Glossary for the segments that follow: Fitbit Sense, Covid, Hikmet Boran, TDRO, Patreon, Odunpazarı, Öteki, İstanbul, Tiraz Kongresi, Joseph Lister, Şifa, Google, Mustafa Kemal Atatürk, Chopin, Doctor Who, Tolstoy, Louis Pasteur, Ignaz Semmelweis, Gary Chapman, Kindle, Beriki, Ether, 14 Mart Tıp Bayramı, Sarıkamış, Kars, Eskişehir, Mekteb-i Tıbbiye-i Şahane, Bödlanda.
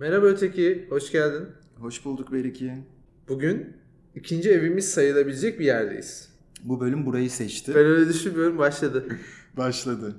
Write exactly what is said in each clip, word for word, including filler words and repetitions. Merhaba Öteki, hoş geldin. Hoş bulduk Beriki. Bugün ikinci evimiz sayılabilecek bir yerdeyiz. Bu bölüm burayı seçti. Ben öyle düşünmüyorum, başladı. Başladı.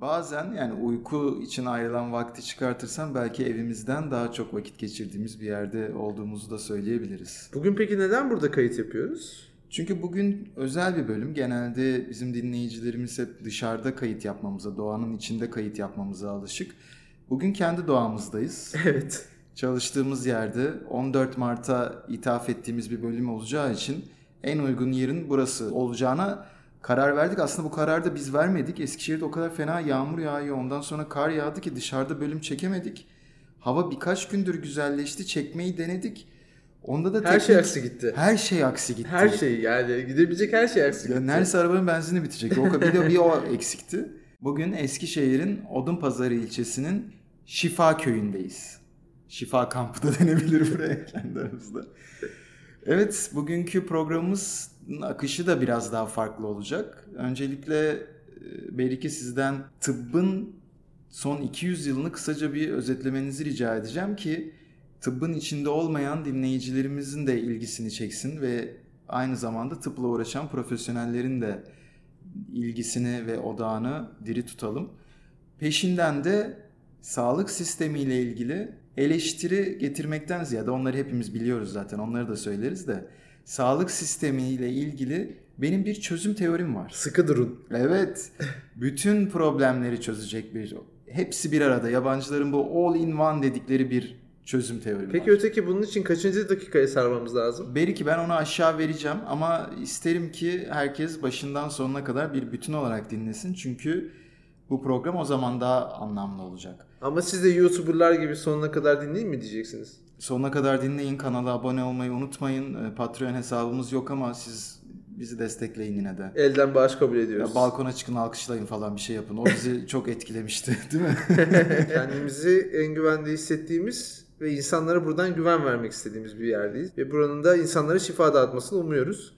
Bazen yani uyku için ayrılan vakti çıkartırsan belki evimizden daha çok vakit geçirdiğimiz bir yerde olduğumuzu da söyleyebiliriz. Bugün peki neden burada kayıt yapıyoruz? Çünkü bugün özel bir bölüm. Genelde bizim dinleyicilerimiz hep dışarıda kayıt yapmamıza, doğanın içinde kayıt yapmamıza alışık. Bugün kendi doğamızdayız. Evet. Çalıştığımız yerde on dört Mart'a ithaf ettiğimiz bir bölüm olacağı için en uygun yerin burası olacağına karar verdik. Aslında bu kararı da biz vermedik. Eskişehir'de o kadar fena yağmur yağıyor. Ondan sonra kar yağdı ki dışarıda bölüm çekemedik. Hava birkaç gündür güzelleşti. Çekmeyi denedik. Onda da teknik... Her şey aksi gitti. Her şey aksi gitti. Her şey yani gidebilecek her şey aksi gitti. Neredeyse arabanın benzini bitecek. O bir de bir o eksikti. Bugün Eskişehir'in Odunpazarı ilçesinin Şifa köyündeyiz. Şifa kampı da denebilir buraya kendi aramızda. Evet, bugünkü programımız akışı da biraz daha farklı olacak. Öncelikle Beriki sizden tıbbın son iki yüz yılını kısaca bir özetlemenizi rica edeceğim ki tıbbın içinde olmayan dinleyicilerimizin de ilgisini çeksin ve aynı zamanda tıpla uğraşan profesyonellerin de ilgisini ve odağını diri tutalım. Peşinden de sağlık sistemiyle ilgili eleştiri getirmekten ziyade, onları hepimiz biliyoruz zaten, onları da söyleriz de, sağlık sistemiyle ilgili benim bir çözüm teorim var. Sıkı durun. Evet. Bütün problemleri çözecek bir, hepsi bir arada. Yabancıların bu all in one dedikleri bir çözüm teorimi Peki var. Öteki bunun için kaçıncı dakikaya sarmamız lazım? Belki ben onu aşağı vereceğim ama isterim ki herkes başından sonuna kadar bir bütün olarak dinlesin. Çünkü bu program o zaman daha anlamlı olacak. Ama siz de YouTuber'lar gibi sonuna kadar dinleyin mi diyeceksiniz? Sonuna kadar dinleyin. Kanala abone olmayı unutmayın. Patreon hesabımız yok ama siz bizi destekleyin yine de. Elden bağış kabul ediyoruz. Ya balkona çıkın, alkışlayın falan, bir şey yapın. O bizi çok etkilemişti, değil mi? Kendimizi en güvende hissettiğimiz ve insanlara buradan güven vermek istediğimiz bir yerdeyiz. Ve buranın da insanlara şifa dağıtmasını umuyoruz.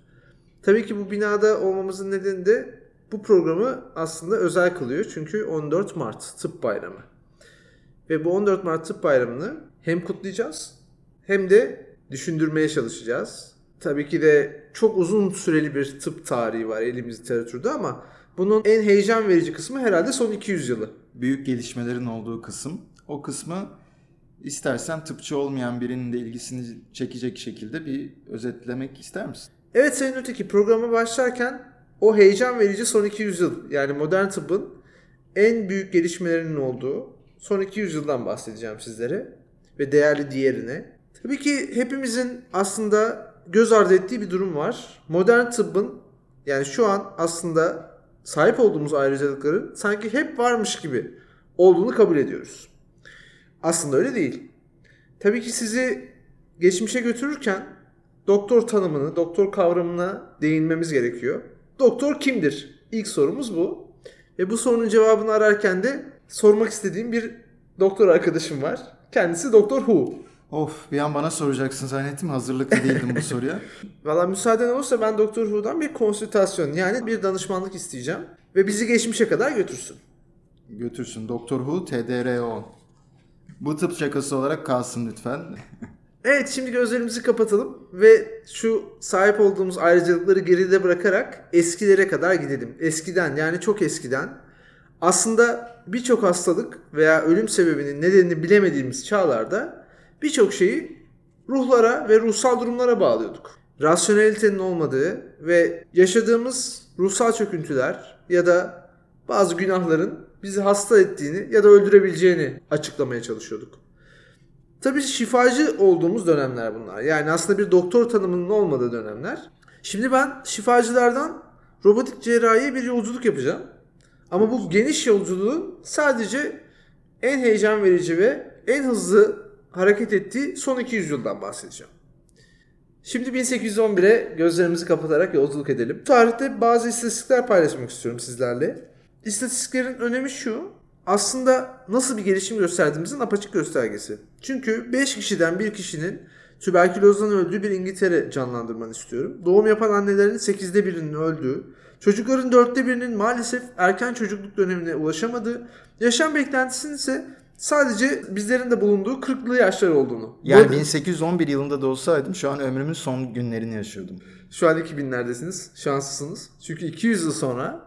Tabii ki bu binada olmamızın nedeni de bu programı aslında özel kılıyor. Çünkü on dört Mart Tıp Bayramı. Ve bu on dört Mart Tıp Bayramı'nı hem kutlayacağız hem de düşündürmeye çalışacağız. Tabii ki de çok uzun süreli bir tıp tarihi var elimizde, literatürde, ama bunun en heyecan verici kısmı herhalde son iki yüz yılı. Büyük gelişmelerin olduğu kısım. O kısmı istersen tıpçı olmayan birinin de ilgisini çekecek şekilde bir özetlemek ister misin? Evet Sayın Öteki, programa başlarken o heyecan verici son iki yüz yıl, yani modern tıbbın en büyük gelişmelerinin olduğu son iki yüz yıldan bahsedeceğim sizlere. Ve değerli diğerine. Tabii ki hepimizin aslında göz ardı ettiği bir durum var. Modern tıbbın, yani şu an aslında sahip olduğumuz ayrıcalıkların sanki hep varmış gibi olduğunu kabul ediyoruz. Aslında öyle değil. Tabii ki sizi geçmişe götürürken doktor tanımını, doktor kavramına değinmemiz gerekiyor. Doktor kimdir? İlk sorumuz bu. Ve bu sorunun cevabını ararken de sormak istediğim bir doktor arkadaşım var. Kendisi Doctor Who. Of, bir an bana soracaksın zannettim, hazırlıklı değildim bu soruya. Valla müsaaden olursa ben Doctor Who'dan bir konsültasyon, yani bir danışmanlık isteyeceğim. Ve bizi geçmişe kadar götürsün. Götürsün. Doctor Who, T D R O. Bu tıp şakası olarak kalsın lütfen. Evet, şimdi gözlerimizi kapatalım ve şu sahip olduğumuz ayrıcalıkları geride bırakarak eskilere kadar gidelim. Eskiden, yani çok eskiden. Aslında birçok hastalık veya ölüm sebebinin nedenini bilemediğimiz çağlarda birçok şeyi ruhlara ve ruhsal durumlara bağlıyorduk. Rasyonelitenin olmadığı ve yaşadığımız ruhsal çöküntüler ya da bazı günahların bizi hasta ettiğini ya da öldürebileceğini açıklamaya çalışıyorduk. Tabii şifacı olduğumuz dönemler bunlar. Yani aslında bir doktor tanımının olmadığı dönemler. Şimdi ben şifacılardan robotik cerrahiye bir yolculuk yapacağım. Ama bu geniş yolculuğun sadece en heyecan verici ve en hızlı hareket ettiği son iki yüz yıldan bahsedeceğim. Şimdi bin sekiz yüz on bire gözlerimizi kapatarak yolculuk edelim. Bu tarihte bazı istatistikler paylaşmak istiyorum sizlerle. İstatistiklerin önemi şu, aslında nasıl bir gelişim gösterdiğimizin apaçık göstergesi. Çünkü beş kişiden bir kişinin tüberkülozdan öldüğü bir İngiltere canlandırmanı istiyorum. Doğum yapan annelerin sekizde birinin öldüğü, çocukların dörtte birinin maalesef erken çocukluk dönemine ulaşamadığı, yaşam beklentisinin ise sadece bizlerin de bulunduğu kırklı yaşlar olduğunu. Yani Böd- bin sekiz yüz on bir yılında da olsaydım şu an ömrümün son günlerini yaşıyordum. Şu an iki binlerdesiniz, şanslısınız. Çünkü iki yüz yıl sonra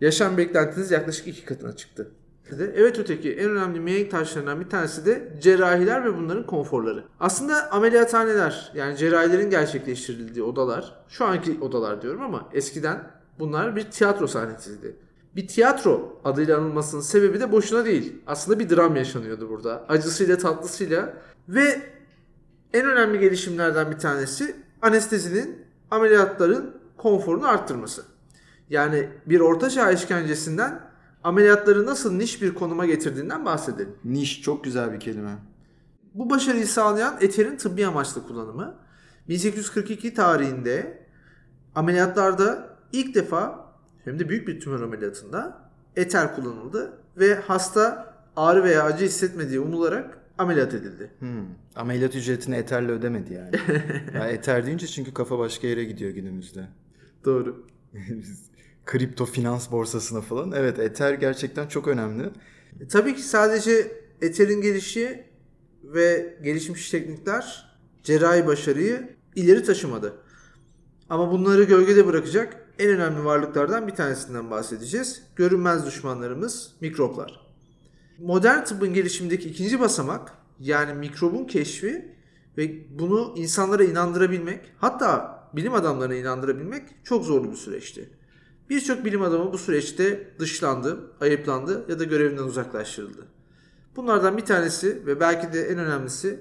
yaşam beklentiniz yaklaşık iki katına çıktı. Evet, öteki en önemli mihenk taşlarından bir tanesi de cerrahiler ve bunların konforları. Aslında ameliyathaneler, yani cerrahilerin gerçekleştirildiği odalar, şu anki odalar diyorum ama eskiden bunlar bir tiyatro sahnesiydi. Bir tiyatro adıyla anılmasının sebebi de boşuna değil. Aslında bir dram yaşanıyordu burada. Acısıyla tatlısıyla. Ve en önemli gelişimlerden bir tanesi anestezinin, ameliyatların konforunu arttırması. Yani bir orta çağ işkencesinden ameliyatları nasıl niş bir konuma getirdiğinden bahsedelim. Niş çok güzel bir kelime. Bu başarıyı sağlayan eterin tıbbi amaçlı kullanımı. bin sekiz yüz kırk iki tarihinde ameliyatlarda ilk defa, hem de büyük bir tümör ameliyatında eter kullanıldı ve hasta ağrı veya acı hissetmediği umularak ameliyat edildi. Hmm. Ameliyat ücretini eterle ödemedi yani. Ya eter deyince çünkü kafa başka yere gidiyor günümüzde. Doğru. Kripto finans borsasına falan. Evet, eter gerçekten çok önemli. E, tabii ki sadece eterin gelişi ve gelişmiş teknikler cerrahi başarıyı ileri taşımadı. Ama bunları gölgede bırakacak en önemli varlıklardan bir tanesinden bahsedeceğiz. Görünmez düşmanlarımız mikroplar. Modern tıbbın gelişimindeki ikinci basamak, yani mikrobun keşfi ve bunu insanlara inandırabilmek, hatta bilim adamlarına inandırabilmek çok zorlu bir süreçti. Birçok bilim adamı bu süreçte dışlandı, ayıplandı ya da görevinden uzaklaştırıldı. Bunlardan bir tanesi ve belki de en önemlisi,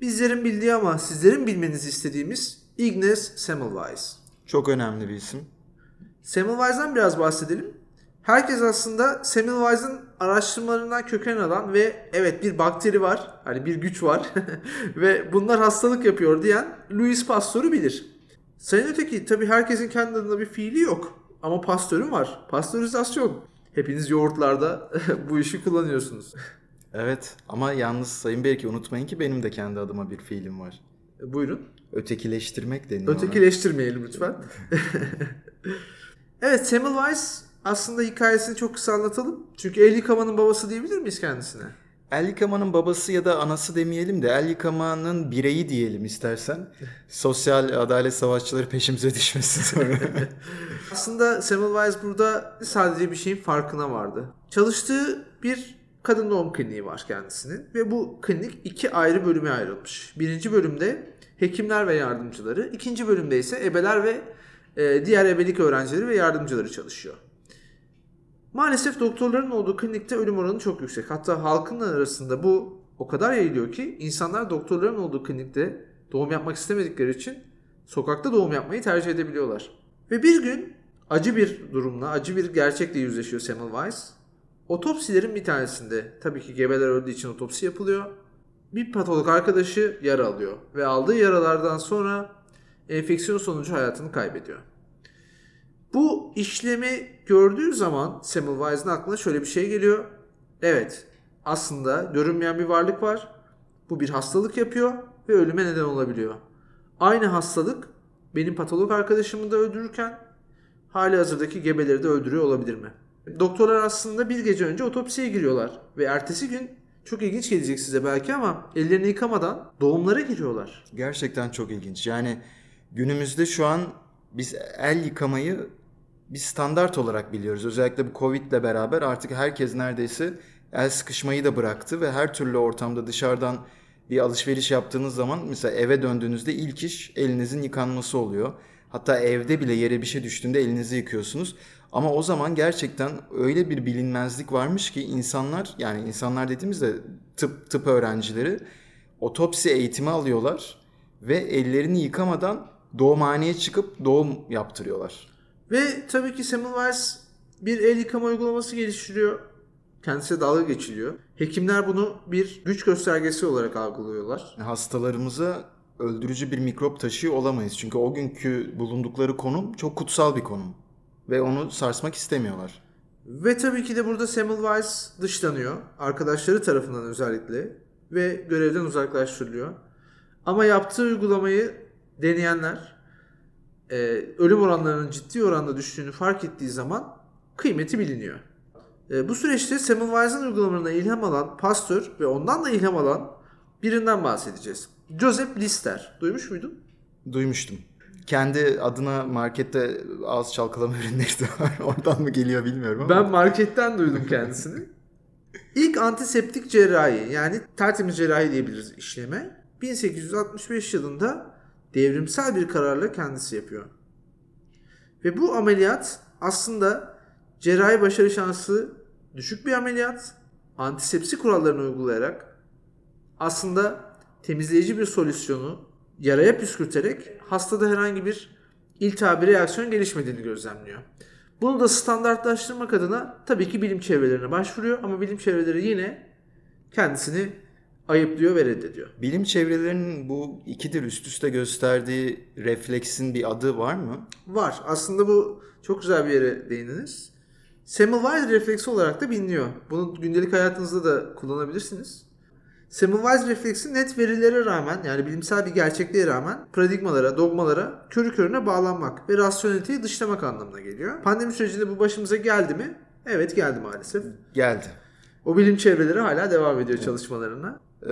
bizlerin bildiği ama sizlerin bilmenizi istediğimiz Ignaz Semmelweis. Çok önemli bir isim. Semmelweis'den biraz bahsedelim. Herkes aslında Semmelweis'in araştırmalarından köken alan ve evet bir bakteri var, hani bir güç var ve bunlar hastalık yapıyor diyen Louis Pasteur'u bilir. Sayın Öteki, tabii herkesin kendi adına bir fiili yok ama Pasteur'ün var. Pasteurizasyon. Hepiniz yoğurtlarda bu işi kullanıyorsunuz. Evet, ama yalnız Sayın Beriki, unutmayın ki benim de kendi adıma bir fiilim var. E, buyurun. Ötekileştirmek deniyor. Ötekileştirmeyelim ona. Lütfen. Evet, Semmelweis aslında hikayesini çok kısa anlatalım. Çünkü el yıkamanın babası diyebilir miyiz kendisine? El yıkamanın babası ya da anası demeyelim de el yıkamanın bireyi diyelim istersen. Sosyal adalet savaşçıları peşimize düşmesin sonra. Aslında Semmelweis burada sadece bir şeyin farkına vardı. Çalıştığı bir kadın doğum kliniği var kendisinin. Ve bu klinik iki ayrı bölüme ayrılmış. Birinci bölümde hekimler ve yardımcıları, ikinci bölümde ise ebeler ve e, diğer ebelik öğrencileri ve yardımcıları çalışıyor. Maalesef doktorların olduğu klinikte ölüm oranı çok yüksek. Hatta halkın arasında bu o kadar yayılıyor ki insanlar doktorların olduğu klinikte doğum yapmak istemedikleri için sokakta doğum yapmayı tercih edebiliyorlar. Ve bir gün acı bir durumla, acı bir gerçekle yüzleşiyor Semmelweis. Otopsilerin bir tanesinde, tabii ki gebeler öldüğü için otopsi yapılıyor, bir patolog arkadaşı yara alıyor ve aldığı yaralardan sonra enfeksiyon sonucu hayatını kaybediyor. Bu işlemi gördüğü zaman Semmelweis'in aklına şöyle bir şey geliyor. Evet, aslında görünmeyen bir varlık var. Bu bir hastalık yapıyor ve ölüme neden olabiliyor. Aynı hastalık benim patolog arkadaşımı da öldürürken hali hazırdaki gebeleri de öldürüyor olabilir mi? Doktorlar aslında bir gece önce otopsiye giriyorlar ve ertesi gün, çok ilginç gelecek size belki ama ellerini yıkamadan doğumlara giriyorlar. Gerçekten çok ilginç. Yani günümüzde şu an biz el yıkamayı bir standart olarak biliyoruz. Özellikle bu Covid'le beraber artık herkes neredeyse el sıkışmayı da bıraktı ve her türlü ortamda dışarıdan bir alışveriş yaptığınız zaman mesela eve döndüğünüzde ilk iş elinizin yıkanması oluyor. Hatta evde bile yere bir şey düştüğünde elinizi yıkıyorsunuz. Ama o zaman gerçekten öyle bir bilinmezlik varmış ki insanlar, yani insanlar dediğimizde tıp tıp öğrencileri otopsi eğitimi alıyorlar ve ellerini yıkamadan doğumhaneye çıkıp doğum yaptırıyorlar. Ve tabii ki Semmelweis bir el yıkama uygulaması geliştiriyor. Kendisine dalga geçiliyor. Hekimler bunu bir güç göstergesi olarak algılıyorlar. Hastalarımıza öldürücü bir mikrop taşıyor olamayız. Çünkü o günkü bulundukları konum çok kutsal bir konum. Ve onu sarsmak istemiyorlar. Ve tabii ki de burada Semmelweis dışlanıyor. Arkadaşları tarafından özellikle. Ve görevden uzaklaştırılıyor. Ama yaptığı uygulamayı deneyenler e, ölüm oranlarının ciddi oranda düştüğünü fark ettiği zaman kıymeti biliniyor. E, bu süreçte Semmelweis'in uygulamalarına ilham alan Pasteur ve ondan da ilham alan birinden bahsedeceğiz. Joseph Lister. Duymuş muydun? Duymuştum. Kendi adına markette ağız çalkalama ürünleri de var. Oradan mı geliyor bilmiyorum ama. Ben marketten duydum kendisini. İlk antiseptik cerrahi, yani tertemiz cerrahi diyebiliriz işleme, bin sekiz yüz altmış beş yılında devrimsel bir kararla kendisi yapıyor. Ve bu ameliyat aslında cerrahi başarı şansı düşük bir ameliyat. Antisepsi kurallarını uygulayarak aslında temizleyici bir solüsyonu yaraya püskürterek hastada herhangi bir iltihabi reaksiyon gelişmediğini gözlemliyor. Bunu da standartlaştırmak adına tabii ki bilim çevrelerine başvuruyor ama bilim çevreleri yine kendisini ayıplıyor ve reddediyor. Bilim çevrelerinin bu ikidir üst üste gösterdiği refleksin bir adı var mı? Var. Aslında bu çok güzel bir yere değindiniz. Semmelweis refleksi olarak da biliniyor. Bunu gündelik hayatınızda da kullanabilirsiniz. Semmelweis refleksi net verilere rağmen, yani bilimsel bir gerçekliğe rağmen paradigmalara, dogmalara körü körüne bağlanmak ve rasyoneliteyi dışlamak anlamına geliyor. Pandemi sürecinde bu başımıza geldi mi? Evet, geldi maalesef. Geldi. O bilim çevreleri hala devam ediyor evet. çalışmalarına. Ee,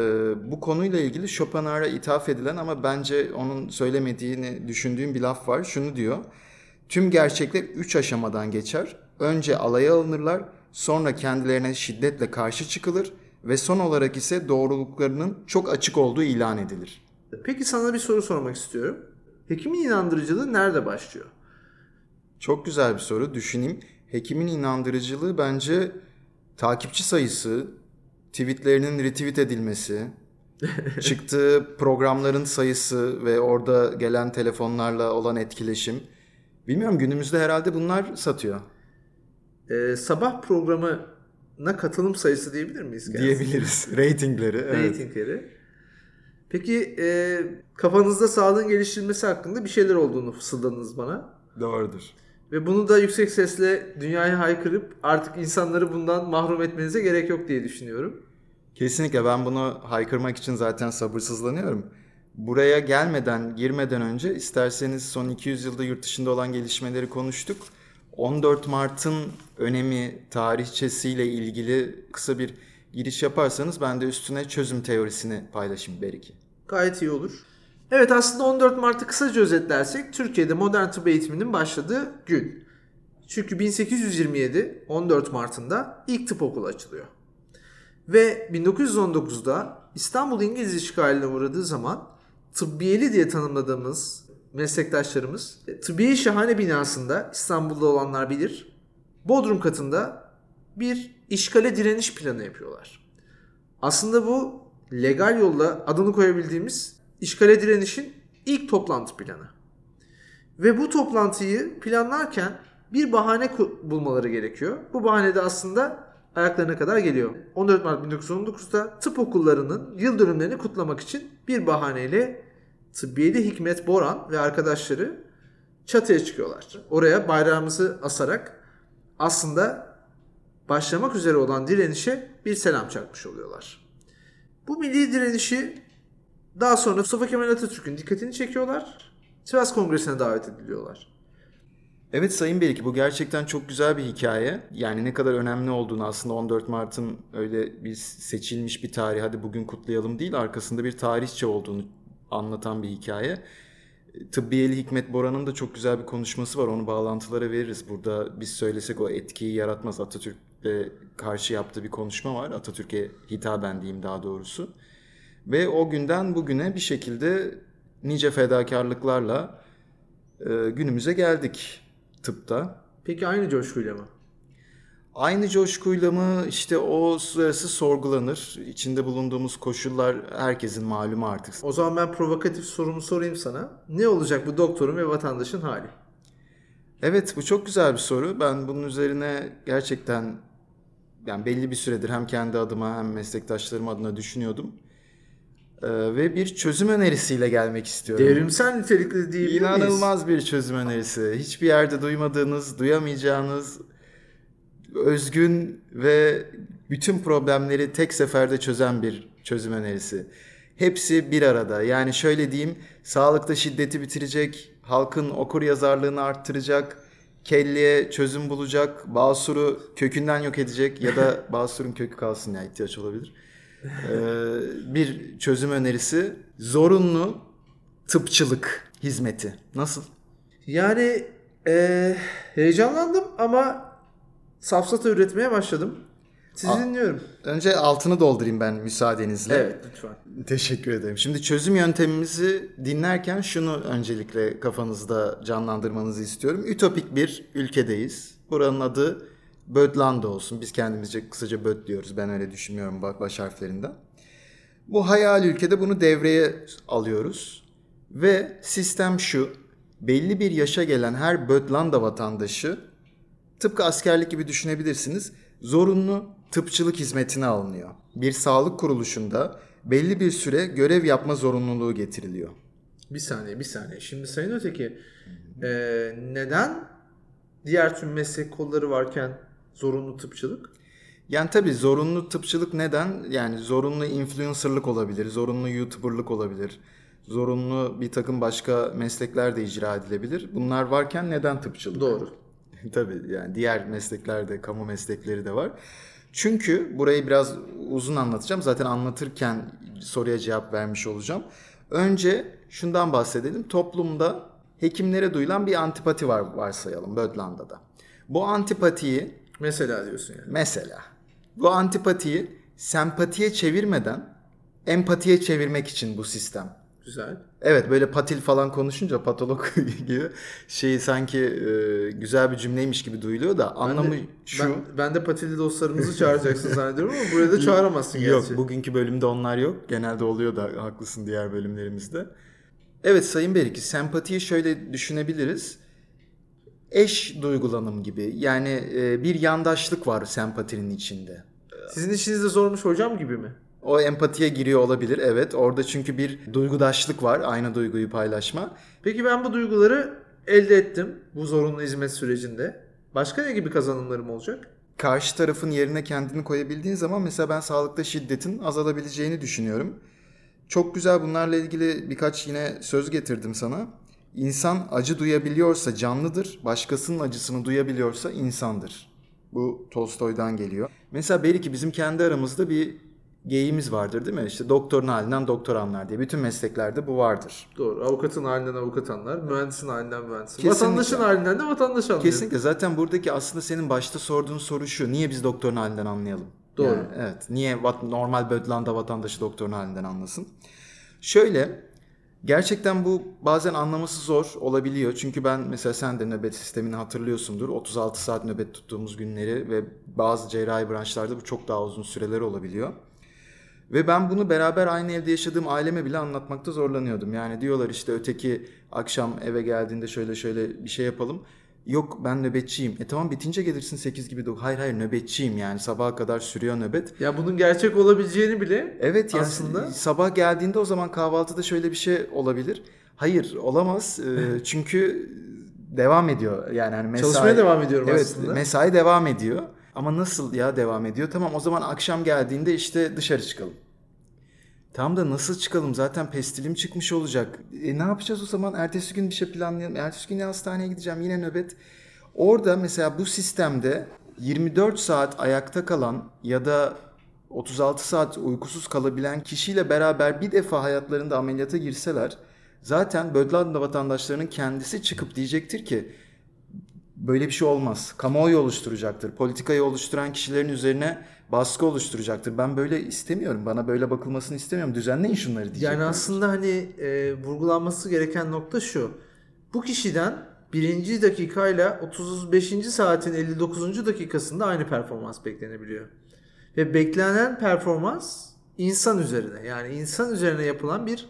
bu konuyla ilgili Chopin'a ithaf edilen ama bence onun söylemediğini düşündüğüm bir laf var. Şunu diyor: tüm gerçekler üç aşamadan geçer. Önce alaya alınırlar, sonra kendilerine şiddetle karşı çıkılır ve son olarak ise doğruluklarının çok açık olduğu ilan edilir. Peki sana bir soru sormak istiyorum. Hekimin inandırıcılığı nerede başlıyor? Çok güzel bir soru. Düşüneyim. Hekimin inandırıcılığı bence takipçi sayısı, tweetlerinin retweet edilmesi, çıktığı programların sayısı ve orada gelen telefonlarla olan etkileşim. Bilmiyorum, günümüzde herhalde bunlar satıyor. Ee, sabah programı na katılım sayısı diyebilir miyiz? Gerçekten? Diyebiliriz. Ratingleri. Evet. Ratingleri. Peki e, kafanızda sağlığın geliştirilmesi hakkında bir şeyler olduğunu fısıldadınız bana. Doğrudur. Ve bunu da yüksek sesle dünyaya haykırıp artık insanları bundan mahrum etmenize gerek yok diye düşünüyorum. Kesinlikle. Ben bunu haykırmak için zaten sabırsızlanıyorum. Buraya gelmeden, girmeden önce isterseniz son iki yüz yılda yurt dışında olan gelişmeleri konuştuk. on dört Mart'ın önemi tarihçesiyle ilgili kısa bir giriş yaparsanız ben de üstüne çözüm teorisini paylaşayım Beriki. Gayet iyi olur. Evet, aslında on dört Mart'ı kısaca özetlersek Türkiye'de modern tıp eğitiminin başladığı gün. Çünkü bin sekiz yüz yirmi yedi on dört Mart'ında ilk tıp okulu açılıyor. Ve bin dokuz yüz on dokuzda İstanbul İngiliz işgaline uğradığı zaman tıbbiyeli diye tanımladığımız meslektaşlarımız Tıbbiye Şahane binasında, İstanbul'da olanlar bilir, bodrum katında bir işgale direniş planı yapıyorlar. Aslında bu legal yolla adını koyabildiğimiz işgale direnişin ilk toplantı planı. Ve bu toplantıyı planlarken bir bahane bulmaları gerekiyor. Bu bahane de aslında ayaklarına kadar geliyor. on dört Mart bin dokuz yüz on dokuzda tıp okullarının yıl dönümlerini kutlamak için bir bahaneyle Tıbbiyeli Hikmet Boran ve arkadaşları çatıya çıkıyorlar. Oraya bayrağımızı asarak aslında başlamak üzere olan direnişe bir selam çakmış oluyorlar. Bu milli direnişi daha sonra Mustafa Kemal Atatürk'ün dikkatini çekiyorlar. Tiraz Kongresi'ne davet ediliyorlar. Evet Sayın Beriki, bu gerçekten çok güzel bir hikaye. Yani ne kadar önemli olduğunu, aslında on dört Mart'ın öyle bir seçilmiş bir tarih, hadi bugün kutlayalım değil, arkasında bir tarihçe olduğunu anlatan bir hikaye. Tıbbiyeli Hikmet Boran'ın da çok güzel bir konuşması var. Onu bağlantılara veririz. Burada biz söylesek o etkiyi yaratmaz. Atatürk'le karşı yaptığı bir konuşma var. Atatürk'e hitaben diyeyim daha doğrusu. Ve o günden bugüne bir şekilde nice fedakarlıklarla e, günümüze geldik tıpta. Peki aynı coşkuyla mı? Aynı coşkuyla mı? İşte o sırası sorgulanır. İçinde bulunduğumuz koşullar herkesin malumu artık. O zaman ben provokatif sorumu sorayım sana. Ne olacak bu doktorun ve vatandaşın hali? Evet, bu çok güzel bir soru. Ben bunun üzerine gerçekten yani belli bir süredir hem kendi adıma hem meslektaşlarım adına düşünüyordum. Ee, ve bir çözüm önerisiyle gelmek istiyorum. Devrimsel nitelikli diyebilir miyiz? İnanılmaz bir çözüm önerisi. Hiçbir yerde duymadığınız, duyamayacağınız, özgün ve bütün problemleri tek seferde çözen bir çözüm önerisi. Hepsi bir arada. Yani şöyle diyeyim, sağlıkta şiddeti bitirecek, halkın okur yazarlığını arttıracak, kelleye çözüm bulacak, basuru kökünden yok edecek ya da basurun kökü kalsın, ya ihtiyaç olabilir. Ee, bir çözüm önerisi, zorunlu tıpçılık hizmeti. Nasıl? Yani e, heyecanlandım ama safsata üretmeye başladım. Sizi A- dinliyorum. Önce altını doldurayım ben müsaadenizle. Evet, lütfen. Teşekkür ederim. Şimdi çözüm yöntemimizi dinlerken şunu öncelikle kafanızda canlandırmanızı istiyorum. Ütopik bir ülkedeyiz. Buranın adı Bödlanda olsun. Biz kendimizce kısaca Böd diyoruz. Ben öyle düşünmüyorum baş harflerinden. Bu hayal ülkede bunu devreye alıyoruz. Ve sistem şu. Belli bir yaşa gelen her Bödlanda vatandaşı, tıpkı askerlik gibi düşünebilirsiniz, zorunlu tıpçılık hizmetine alınıyor. Bir sağlık kuruluşunda belli bir süre görev yapma zorunluluğu getiriliyor. Bir saniye, bir saniye. Şimdi Sayın Öteki, e, neden diğer tüm meslek kolları varken zorunlu tıpçılık? Yani tabii zorunlu tıpçılık neden? Yani zorunlu influencerlık olabilir, zorunlu youtuberlık olabilir, zorunlu bir takım başka meslekler de icra edilebilir. Bunlar varken neden tıpçılık? Doğru. Tabii yani diğer mesleklerde, kamu meslekleri de var. Çünkü burayı biraz uzun anlatacağım. Zaten anlatırken soruya cevap vermiş olacağım. Önce şundan bahsedelim. Toplumda hekimlere duyulan bir antipati var varsayalım Bödlanda'da. Bu antipatiyi... Mesela diyorsun yani. Mesela. Bu antipatiyi sempatiye çevirmeden empatiye çevirmek için bu sistem. Güzel. Evet, böyle patil falan konuşunca patolog gibi şeyi sanki e, güzel bir cümleymiş gibi duyuluyor da anlamı ben de, şu. Ben, ben de patili dostlarımızı çağıracaksın zannediyorum ama buraya da çağıramazsın gerçi. Yok, bugünkü bölümde onlar yok. Genelde oluyor da haklısın diğer bölümlerimizde. Evet Sayın Beriki, sempatiyi şöyle düşünebiliriz. Eş duygulanım gibi, yani e, bir yandaşlık var sempatinin içinde. Sizin işiniz de zormuş hocam gibi mi? O empatiye giriyor olabilir, evet. Orada çünkü bir duygudaşlık var, aynı duyguyu paylaşma. Peki ben bu duyguları elde ettim bu zorunlu hizmet sürecinde. Başka ne gibi kazanımlarım olacak? Karşı tarafın yerine kendini koyabildiğin zaman mesela ben sağlıkta şiddetin azalabileceğini düşünüyorum. Çok güzel, bunlarla ilgili birkaç yine söz getirdim sana. İnsan acı duyabiliyorsa canlıdır, başkasının acısını duyabiliyorsa insandır. Bu Tolstoy'dan geliyor. Mesela belki bizim kendi aramızda bir geyiğimiz vardır değil mi? İşte doktorun halinden doktor anlar diye. Bütün mesleklerde bu vardır. Doğru. Avukatın halinden avukat anlar. Mühendisin halinden mühendis. Vatandaşın halinden de vatandaş anlar. Kesinlikle. Zaten buradaki aslında senin başta sorduğun soru şu. Niye biz doktorun halinden anlayalım? Doğru. Yani, evet. Niye normal Bödlanda vatandaşı doktorun halinden anlasın? Şöyle. Gerçekten bu bazen anlaması zor olabiliyor. Çünkü ben mesela, sen de nöbet sistemini hatırlıyorsundur. otuz altı saat nöbet tuttuğumuz günleri ve bazı cerrahi branşlarda bu çok daha uzun süreler olabiliyor. Ve ben bunu beraber aynı evde yaşadığım aileme bile anlatmakta zorlanıyordum. Yani diyorlar işte öteki akşam eve geldiğinde şöyle şöyle bir şey yapalım. Yok ben nöbetçiyim. E tamam, bitince gelirsin sekiz gibi. De... Hayır hayır nöbetçiyim yani, sabaha kadar sürüyor nöbet. Ya bunun gerçek olabileceğini bile evet, yani aslında. Sabah geldiğinde o zaman kahvaltıda şöyle bir şey olabilir. Hayır olamaz çünkü devam ediyor. Yani hani mesai... Çalışmaya devam ediyorum evet, aslında. Mesai devam ediyor. Ama nasıl ya devam ediyor? Tamam, o zaman akşam geldiğinde işte dışarı çıkalım. Tam da nasıl çıkalım? Zaten pestilim çıkmış olacak. E ne yapacağız o zaman? Ertesi gün bir şey planlayalım. Ertesi gün hastaneye gideceğim. Yine nöbet. Orada mesela bu sistemde yirmi dört saat ayakta kalan ya da otuz altı saat uykusuz kalabilen kişiyle beraber bir defa hayatlarında ameliyata girseler, zaten Bödlanda vatandaşlarının kendisi çıkıp diyecektir ki böyle bir şey olmaz. Kamuoyu oluşturacaktır. Politikayı oluşturan kişilerin üzerine baskı oluşturacaktır. Ben böyle istemiyorum. Bana böyle bakılmasını istemiyorum. Düzenleyin şunları diyecekler. Yani aslında hani e, vurgulanması gereken nokta şu. Bu kişiden birinci dakikayla otuz beşinci saatin elli dokuzuncu dakikasında aynı performans beklenebiliyor. Ve beklenen performans insan üzerine. Yani insan üzerine yapılan bir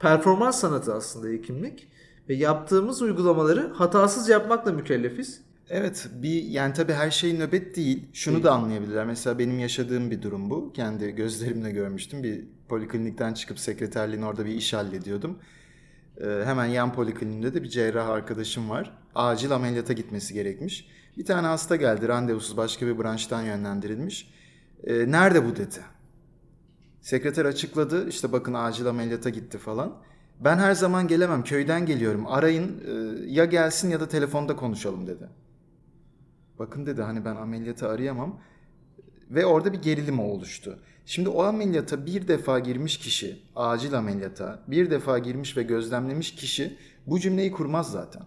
performans sanatı aslında hekimlik. Ve yaptığımız uygulamaları hatasız yapmakla mükellefiz. Evet, bir yani tabii her şey nöbet değil. Şunu değil. Da anlayabilirler. Mesela benim yaşadığım bir durum bu. Kendi gözlerimle görmüştüm. Bir poliklinikten çıkıp sekreterliğin orada bir iş hallediyordum. Ee, hemen yan polikliniğinde de bir cerrah arkadaşım var. Acil ameliyata gitmesi gerekmiş. Bir tane hasta geldi, randevusuz başka bir branştan yönlendirilmiş. Ee, nerede bu dedi. Sekreter açıkladı. İşte bakın acil ameliyata gitti falan. Ben her zaman gelemem, köyden geliyorum. Arayın, ya gelsin ya da telefonda konuşalım dedi. Bakın dedi, hani ben ameliyata arayamam. Ve orada bir gerilim oluştu. Şimdi o ameliyata bir defa girmiş kişi, acil ameliyata bir defa girmiş ve gözlemlemiş kişi bu cümleyi kurmaz zaten.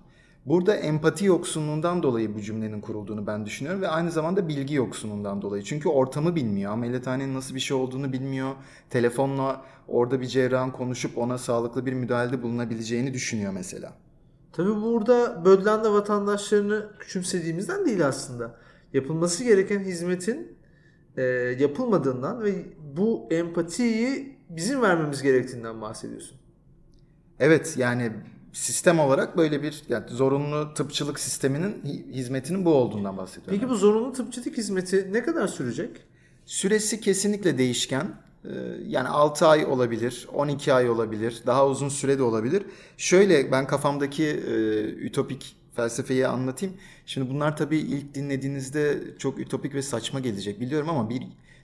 Burada empati yoksunluğundan dolayı bu cümlenin kurulduğunu ben düşünüyorum ve aynı zamanda bilgi yoksunluğundan dolayı. Çünkü ortamı bilmiyor, ameliyathanenin nasıl bir şey olduğunu bilmiyor. Telefonla orada bir cerrahın konuşup ona sağlıklı bir müdahalede bulunabileceğini düşünüyor mesela. Tabii burada Bödlanda vatandaşlarını küçümsediğimizden değil aslında. Yapılması gereken hizmetin e, yapılmadığından ve bu empatiyi bizim vermemiz gerektiğinden bahsediyorsun. Evet, yani sistem olarak böyle bir yani zorunlu tıpçılık sisteminin hizmetinin bu olduğundan bahsediyorum. Peki bu zorunlu tıpçılık hizmeti ne kadar sürecek? Süresi kesinlikle değişken. Yani altı ay olabilir, on iki ay olabilir, daha uzun süre de olabilir. Şöyle ben kafamdaki e, ütopik felsefeyi anlatayım. Şimdi bunlar tabii ilk dinlediğinizde çok ütopik ve saçma gelecek biliyorum ama bir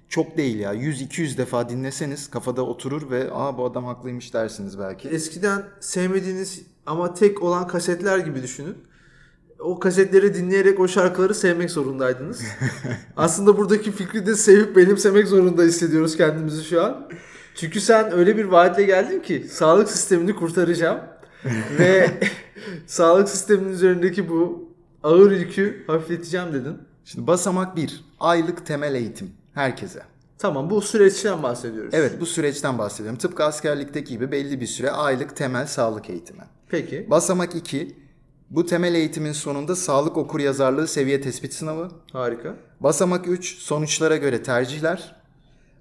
çok değil ya. yüz iki yüz defa dinleseniz kafada oturur ve aa bu adam haklıymış dersiniz belki. Eskiden sevmediğiniz ama tek olan kasetler gibi düşünün. O kasetleri dinleyerek o şarkıları sevmek zorundaydınız. Aslında buradaki fikri de sevip benimsemek zorunda hissediyoruz kendimizi şu an. Çünkü sen öyle bir vaatle geldin ki sağlık sistemini kurtaracağım. Ve sağlık sisteminin üzerindeki bu ağır yükü hafifleteceğim dedin. Şimdi basamak bir. Aylık temel eğitim. Herkese. Tamam, bu süreçten bahsediyoruz. Evet, bu süreçten bahsediyorum. Tıpkı askerlikteki gibi belli bir süre aylık temel sağlık eğitimi. Peki. Basamak iki. Bu temel eğitimin sonunda sağlık okuryazarlığı seviye tespit sınavı. Harika. Basamak üç, sonuçlara göre tercihler.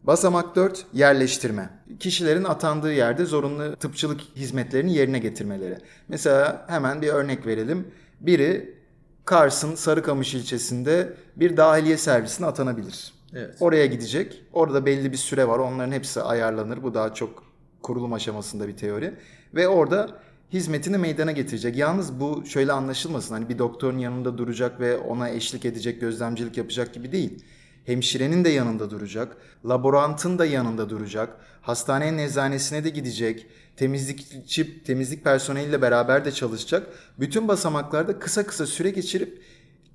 Basamak dört, yerleştirme. Kişilerin atandığı yerde zorunlu tıpçılık hizmetlerini yerine getirmeleri. Mesela hemen bir örnek verelim. Biri Kars'ın Sarıkamış ilçesinde bir dahiliye servisine atanabilir. Evet. Oraya gidecek. Orada belli bir süre var. Onların hepsi ayarlanır. Bu daha çok kurulum aşamasında bir teori. Ve orada hizmetini meydana getirecek. Yalnız bu şöyle anlaşılmasın. Hani bir doktorun yanında duracak ve ona eşlik edecek, gözlemcilik yapacak gibi değil. Hemşirenin de yanında duracak, laborantın da yanında duracak, hastanenin eczanesine de gidecek, temizlikçi, temizlik personeliyle beraber de çalışacak. Bütün basamaklarda kısa kısa süre geçirip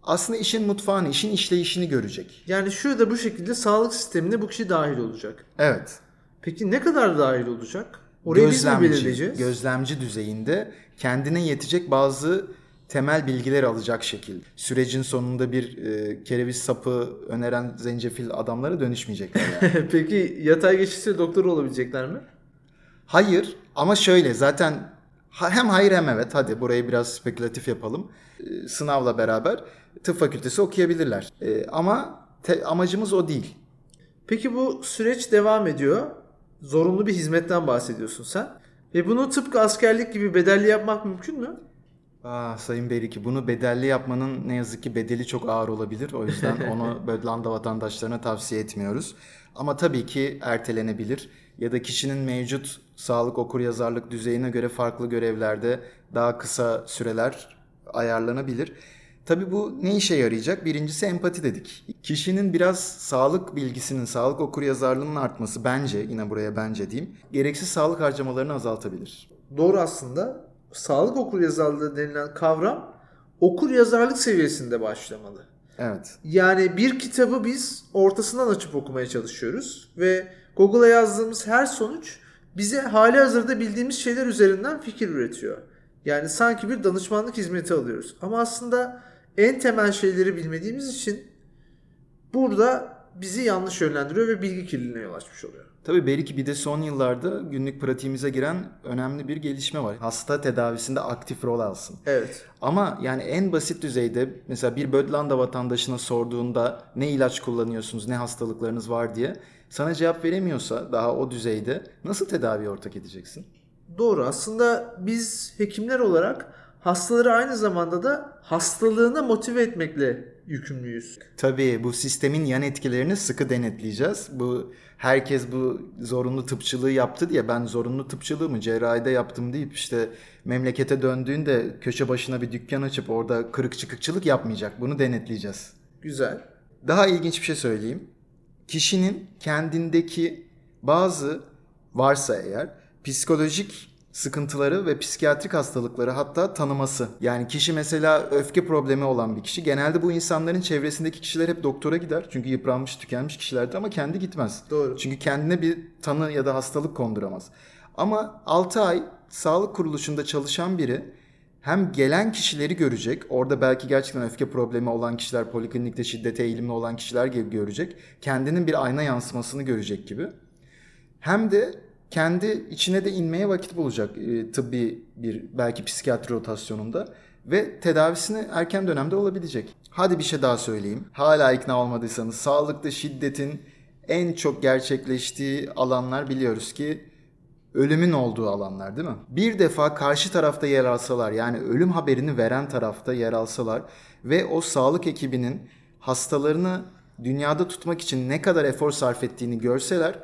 aslında işin mutfağını, işin işleyişini görecek. Yani şurada bu şekilde sağlık sistemine bu kişi dahil olacak. Evet. Peki ne kadar dahil olacak? Orayı gözlemci, biz mi belirleyeceğiz? Gözlemci düzeyinde kendine yetecek bazı temel bilgiler alacak şekilde. Sürecin sonunda bir e, kereviz sapı öneren zencefil adamlara dönüşmeyecekler yani. Peki yatay geçişle doktor olabilecekler mi? Hayır ama şöyle zaten hem hayır hem evet, hadi burayı biraz spekülatif yapalım. E, sınavla beraber tıp fakültesi okuyabilirler. E, ama te, amacımız o değil. Peki bu süreç devam ediyor. Zorunlu bir hizmetten bahsediyorsun sen. Ve bunu tıpkı askerlik gibi bedelli yapmak mümkün mü? Ah Sayın Beriki, bunu bedelli yapmanın ne yazık ki bedeli çok ağır olabilir. O yüzden onu Bödlanda vatandaşlarına tavsiye etmiyoruz. Ama tabii ki ertelenebilir ya da kişinin mevcut sağlık okuryazarlık düzeyine göre farklı görevlerde daha kısa süreler ayarlanabilir. Tabii bu ne işe yarayacak? Birincisi empati dedik. Kişinin biraz sağlık bilgisinin, sağlık okuryazarlığının artması bence, yine buraya bence diyeyim, gereksiz sağlık harcamalarını azaltabilir. Doğru aslında. Sağlık okuryazarlığı denilen kavram okuryazarlık seviyesinde başlamalı. Evet. Yani bir kitabı biz ortasından açıp okumaya çalışıyoruz ve Google'a yazdığımız her sonuç bize hali hazırda bildiğimiz şeyler üzerinden fikir üretiyor. Yani sanki bir danışmanlık hizmeti alıyoruz. Ama aslında en temel şeyleri bilmediğimiz için burada bizi yanlış yönlendiriyor ve bilgi kirliliğine yol açmış oluyor. Tabii belki bir de son yıllarda günlük pratiğimize giren önemli bir gelişme var. Hasta tedavisinde aktif rol alsın. Evet. Ama yani en basit düzeyde mesela bir Bödlanda vatandaşına sorduğunda ne ilaç kullanıyorsunuz, ne hastalıklarınız var diye sana cevap veremiyorsa daha o düzeyde nasıl tedaviye ortak edeceksin? Doğru. Aslında biz hekimler olarak hastaları aynı zamanda da hastalığına motive etmekle yükümlüyüz. Tabii bu sistemin yan etkilerini sıkı denetleyeceğiz. Bu herkes bu zorunlu tıpçılığı yaptı diye ben zorunlu tıpçılığı mı cerrahide yaptım deyip işte memlekete döndüğünde köşe başına bir dükkan açıp orada kırık çıkıkçılık yapmayacak. Bunu denetleyeceğiz. Güzel. Daha ilginç bir şey söyleyeyim. Kişinin kendindeki bazı varsa eğer psikolojik sıkıntıları ve psikiyatrik hastalıkları hatta tanıması. Yani kişi mesela öfke problemi olan bir kişi. Genelde bu insanların çevresindeki kişiler hep doktora gider. Çünkü yıpranmış, tükenmiş kişilerdir ama kendi gitmez. Doğru. Çünkü kendine bir tanı ya da hastalık konduramaz. Ama altı ay sağlık kuruluşunda çalışan biri hem gelen kişileri görecek. Orada belki gerçekten öfke problemi olan kişiler, poliklinikte şiddete eğilimli olan kişiler gibi görecek. Kendinin bir ayna yansımasını görecek gibi. Hem de kendi içine de inmeye vakit bulacak e, tıbbi bir belki psikiyatri rotasyonunda ve tedavisini erken dönemde olabilecek. Hadi bir şey daha söyleyeyim. Hala ikna olmadıysanız sağlıkta şiddetin en çok gerçekleştiği alanlar biliyoruz ki ölümün olduğu alanlar değil mi? Bir defa karşı tarafta yer alsalar yani ölüm haberini veren tarafta yer alsalar ve o sağlık ekibinin hastalarını dünyada tutmak için ne kadar efor sarf ettiğini görseler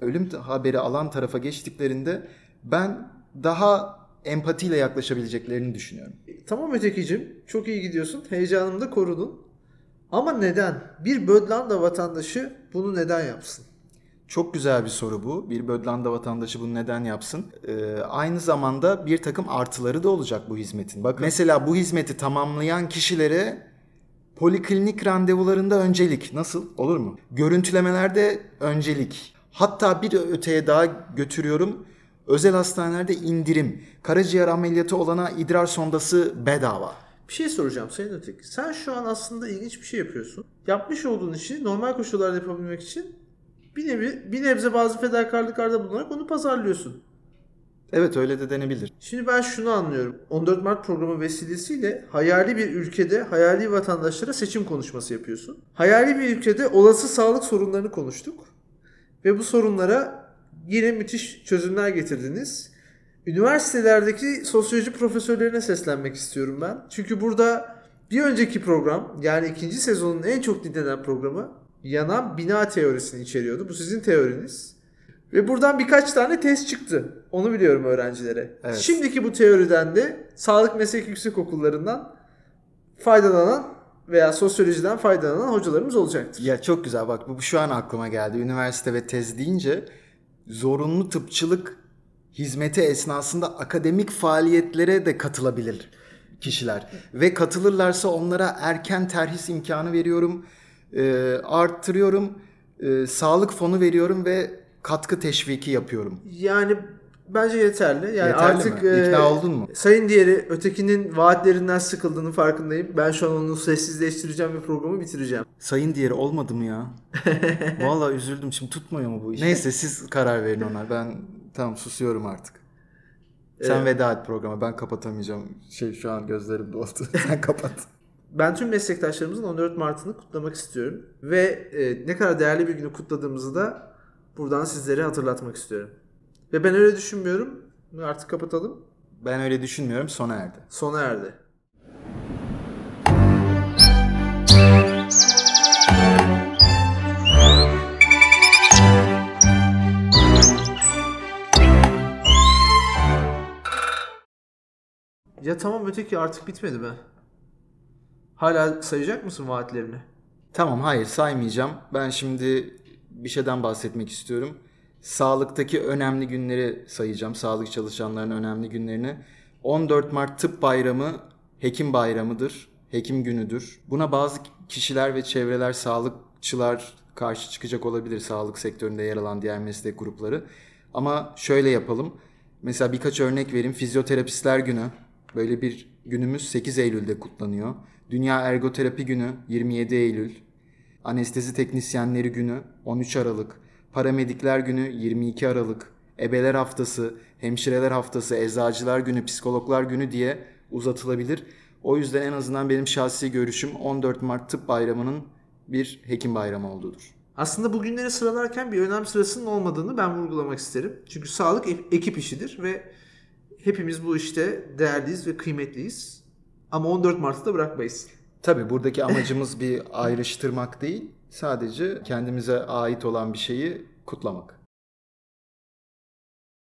ölüm haberi alan tarafa geçtiklerinde ben daha empatiyle yaklaşabileceklerini düşünüyorum. Tamam Ötekicim, çok iyi gidiyorsun. Heyecanımı da korudun. Ama neden? Bir Bödlanda vatandaşı bunu neden yapsın? Çok güzel bir soru bu. Bir Bödlanda vatandaşı bunu neden yapsın? Ee, aynı zamanda bir takım artıları da olacak bu hizmetin. Bakın. Mesela bu hizmeti tamamlayan kişilere poliklinik randevularında öncelik. Nasıl? Olur mu? Görüntülemelerde öncelik. Hatta bir öteye daha götürüyorum. Özel hastanelerde indirim. Karaciğer ameliyatı olana idrar sondası bedava. Bir şey soracağım Sayın Öteki. Sen şu an aslında ilginç bir şey yapıyorsun. Yapmış olduğun işi normal koşullarda yapabilmek için bir nebze, bir nebze bazı fedakarlıklarda bulunarak onu pazarlıyorsun. Evet öyle de denebilir. Şimdi ben şunu anlıyorum. on dört Mart programı vesilesiyle hayali bir ülkede hayali vatandaşlara seçim konuşması yapıyorsun. Hayali bir ülkede olası sağlık sorunlarını konuştuk. Ve bu sorunlara yine müthiş çözümler getirdiniz. Üniversitelerdeki sosyoloji profesörlerine seslenmek istiyorum ben. Çünkü burada bir önceki program yani ikinci sezonun en çok dinlenen programı yanan bina teorisini içeriyordu. Bu sizin teoriniz. Ve buradan birkaç tane tez çıktı. Onu biliyorum öğrencilere. Evet. Şimdiki bu teoriden de sağlık meslek yüksekokullarından faydalanan veya sosyolojiden faydalanan hocalarımız olacaktır. Ya çok güzel bak bu şu an aklıma geldi. Üniversite ve tez deyince zorunlu tıpçılık hizmeti esnasında akademik faaliyetlere de katılabilir kişiler. Ve katılırlarsa onlara erken terhis imkanı veriyorum, e, arttırıyorum, e, sağlık fonu veriyorum ve katkı teşviki yapıyorum. Yani bence yeterli. Yani yeterli artık e, ikna oldun mu? Sayın diğeri ötekinin vaatlerinden sıkıldığının farkındayım. Ben şu an onu sessizleştireceğim ve programı bitireceğim. Sayın diğeri olmadı mı ya? Vallahi üzüldüm. Şimdi tutmuyor mu bu iş? Neyse siz karar verin ona. Ben tamam susuyorum artık. Sen ee, veda et programa. Ben kapatamayacağım. Şey şu an gözlerim doldu. Sen kapat. Ben tüm meslektaşlarımızın on dört Mart'ını kutlamak istiyorum. Ve e, ne kadar değerli bir günü kutladığımızı da buradan sizlere hatırlatmak istiyorum. Ve ben öyle düşünmüyorum. Artık kapatalım. Ben öyle düşünmüyorum. Sona erdi. Sona erdi. Ya tamam Öteki artık bitmedi be. Hala sayacak mısın vaatlerini? Tamam hayır saymayacağım. Ben şimdi bir şeyden bahsetmek istiyorum. Sağlıktaki önemli günleri sayacağım. Sağlık çalışanlarının önemli günlerini. on dört Mart Tıp Bayramı Hekim Bayramı'dır. Hekim günüdür. Buna bazı kişiler ve çevreler, sağlıkçılar karşı çıkacak olabilir. Sağlık sektöründe yer alan diğer meslek grupları. Ama şöyle yapalım. Mesela birkaç örnek vereyim. Fizyoterapistler günü. Böyle bir günümüz sekiz Eylül'de kutlanıyor. Dünya Ergoterapi günü yirmi yedi Eylül. Anestezi teknisyenleri günü on üç Aralık. Paramedikler günü yirmi iki Aralık, Ebeler Haftası, Hemşireler Haftası, Eczacılar Günü, Psikologlar Günü diye uzatılabilir. O yüzden en azından benim şahsi görüşüm on dört Mart Tıp Bayramı'nın bir hekim bayramı olduğudur. Aslında bu günleri sıralarken bir önem sırasının olmadığını ben vurgulamak isterim. Çünkü sağlık ekip işidir ve hepimiz bu işte değerliyiz ve kıymetliyiz. Ama on dört Mart'ta bırakmayız. Tabii buradaki amacımız bir ayrıştırmak değil. Sadece kendimize ait olan bir şeyi kutlamak.